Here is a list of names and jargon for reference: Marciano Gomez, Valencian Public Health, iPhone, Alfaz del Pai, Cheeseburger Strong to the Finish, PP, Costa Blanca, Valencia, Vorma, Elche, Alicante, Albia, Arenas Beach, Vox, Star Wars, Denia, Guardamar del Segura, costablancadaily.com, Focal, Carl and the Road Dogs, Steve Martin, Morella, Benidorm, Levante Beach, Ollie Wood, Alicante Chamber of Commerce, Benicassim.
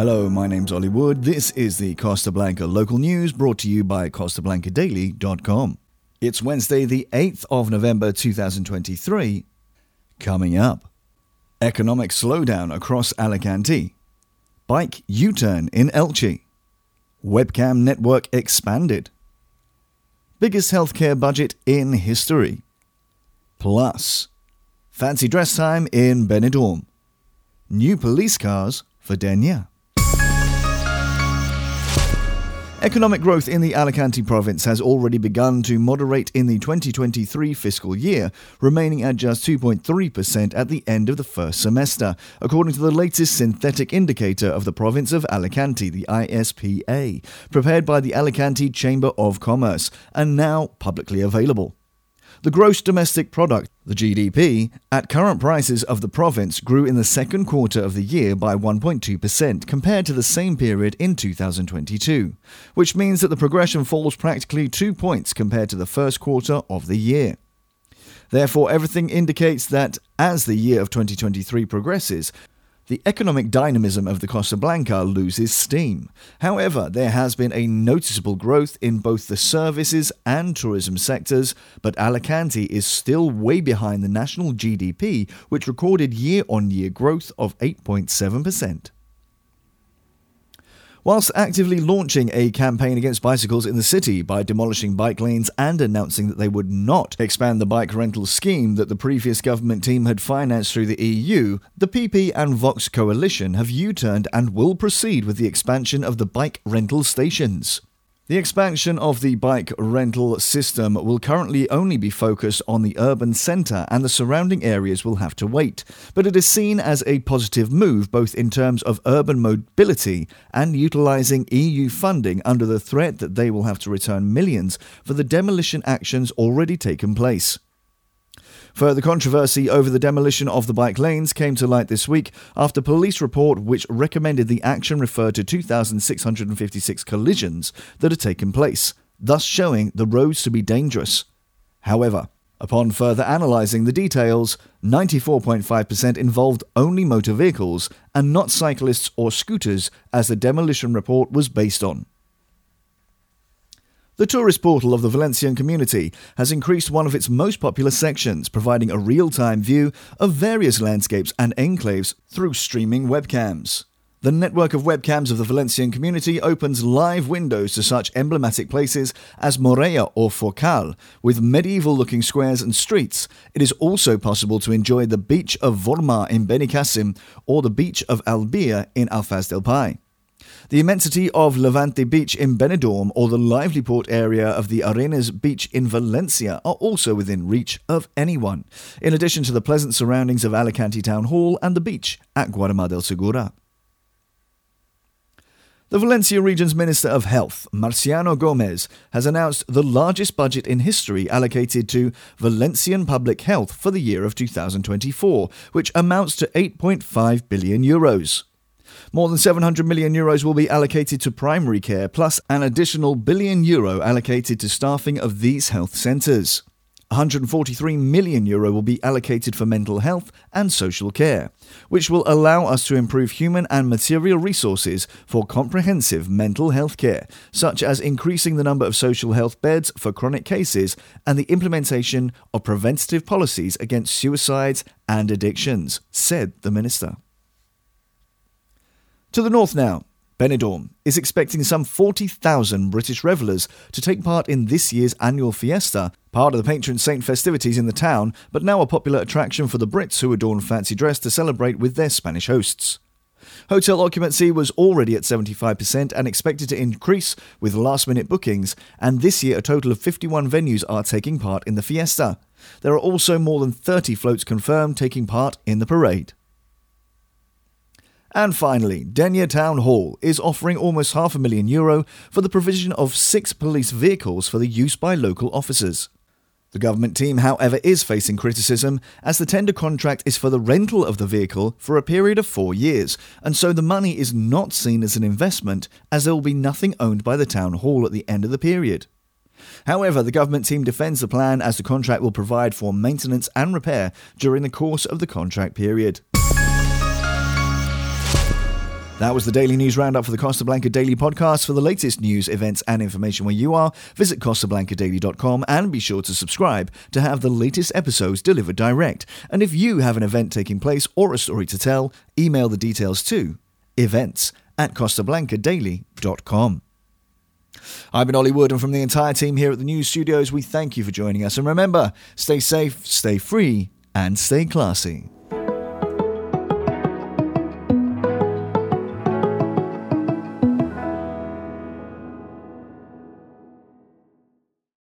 Hello, my name's Ollie Wood. This is the Costa Blanca local news brought to you by costablancadaily.com. It's Wednesday, the 8th of November 2023. Coming up, economic slowdown across Alicante, bike U-turn in Elche, webcam network expanded, biggest healthcare budget in history, plus fancy dress time in Benidorm, new police cars for Denia. Economic growth in the Alicante province has already begun to moderate in the 2023 fiscal year, remaining at just 2.3% at the end of the first semester, according to the latest synthetic indicator of the province of Alicante, the ISPA, prepared by the Alicante Chamber of Commerce and now publicly available. The gross domestic product, the GDP, at current prices of the province grew in the second quarter of the year by 1.2% compared to the same period in 2022, which means that the progression falls practically 2 points compared to the first quarter of the year. Therefore, everything indicates that, as the year of 2023 progresses, the economic dynamism of the Costa Blanca loses steam. However, there has been a noticeable growth in both the services and tourism sectors, but Alicante is still way behind the national GDP, which recorded year-on-year growth of 8.7%. Whilst actively launching a campaign against bicycles in the city by demolishing bike lanes and announcing that they would not expand the bike rental scheme that the previous government team had financed through the EU, the PP and Vox coalition have U-turned and will proceed with the expansion of the bike rental stations. The expansion of the bike rental system will currently only be focused on the urban centre, and the surrounding areas will have to wait, but it is seen as a positive move both in terms of urban mobility and utilising EU funding under the threat that they will have to return millions for the demolition actions already taken place. Further controversy over the demolition of the bike lanes came to light this week after police report which recommended the action referred to 2,656 collisions that had taken place, thus showing the roads to be dangerous. However, upon further analysing the details, 94.5% involved only motor vehicles and not cyclists or scooters, as the demolition report was based on. The tourist portal of the Valencian community has increased one of its most popular sections, providing a real-time view of various landscapes and enclaves through streaming webcams. The network of webcams of the Valencian community opens live windows to such emblematic places as Morella or Focal, with medieval-looking squares and streets. It is also possible to enjoy the beach of Vorma in Benicassim or the beach of Albia in Alfaz del Pai. The immensity of Levante Beach in Benidorm or the lively port area of the Arenas Beach in Valencia are also within reach of anyone, in addition to the pleasant surroundings of Alicante Town Hall and the beach at Guardamar del Segura. The Valencia region's Minister of Health, Marciano Gomez, has announced the largest budget in history allocated to Valencian Public Health for the year of 2024, which amounts to €8.5 billion. More than €700 million will be allocated to primary care, plus an additional €1 billion allocated to staffing of these health centres. €143 million will be allocated for mental health and social care, which will allow us to improve human and material resources for comprehensive mental health care, such as increasing the number of social health beds for chronic cases and the implementation of preventative policies against suicides and addictions, said the minister. To the north now, Benidorm is expecting some 40,000 British revellers to take part in this year's annual fiesta, part of the patron saint festivities in the town, but now a popular attraction for the Brits who adorn fancy dress to celebrate with their Spanish hosts. Hotel occupancy was already at 75% and expected to increase with last-minute bookings, and this year a total of 51 venues are taking part in the fiesta. There are also more than 30 floats confirmed taking part in the parade. And finally, Denia Town Hall is offering almost €500,000 for the provision of 6 police vehicles for the use by local officers. The government team, however, is facing criticism as the tender contract is for the rental of the vehicle for a period of 4 years, and so the money is not seen as an investment as there will be nothing owned by the town hall at the end of the period. However, the government team defends the plan as the contract will provide for maintenance and repair during the course of the contract period. That was the daily news roundup for the Costa Blanca Daily Podcast. For the latest news, events and information where you are, visit costablancadaily.com and be sure to subscribe to have the latest episodes delivered direct. And if you have an event taking place or a story to tell, email the details to events@costablancadaily.com. I've been Ollie Wood, and from the entire team here at the news studios, we thank you for joining us. And remember, stay safe, stay free, and stay classy.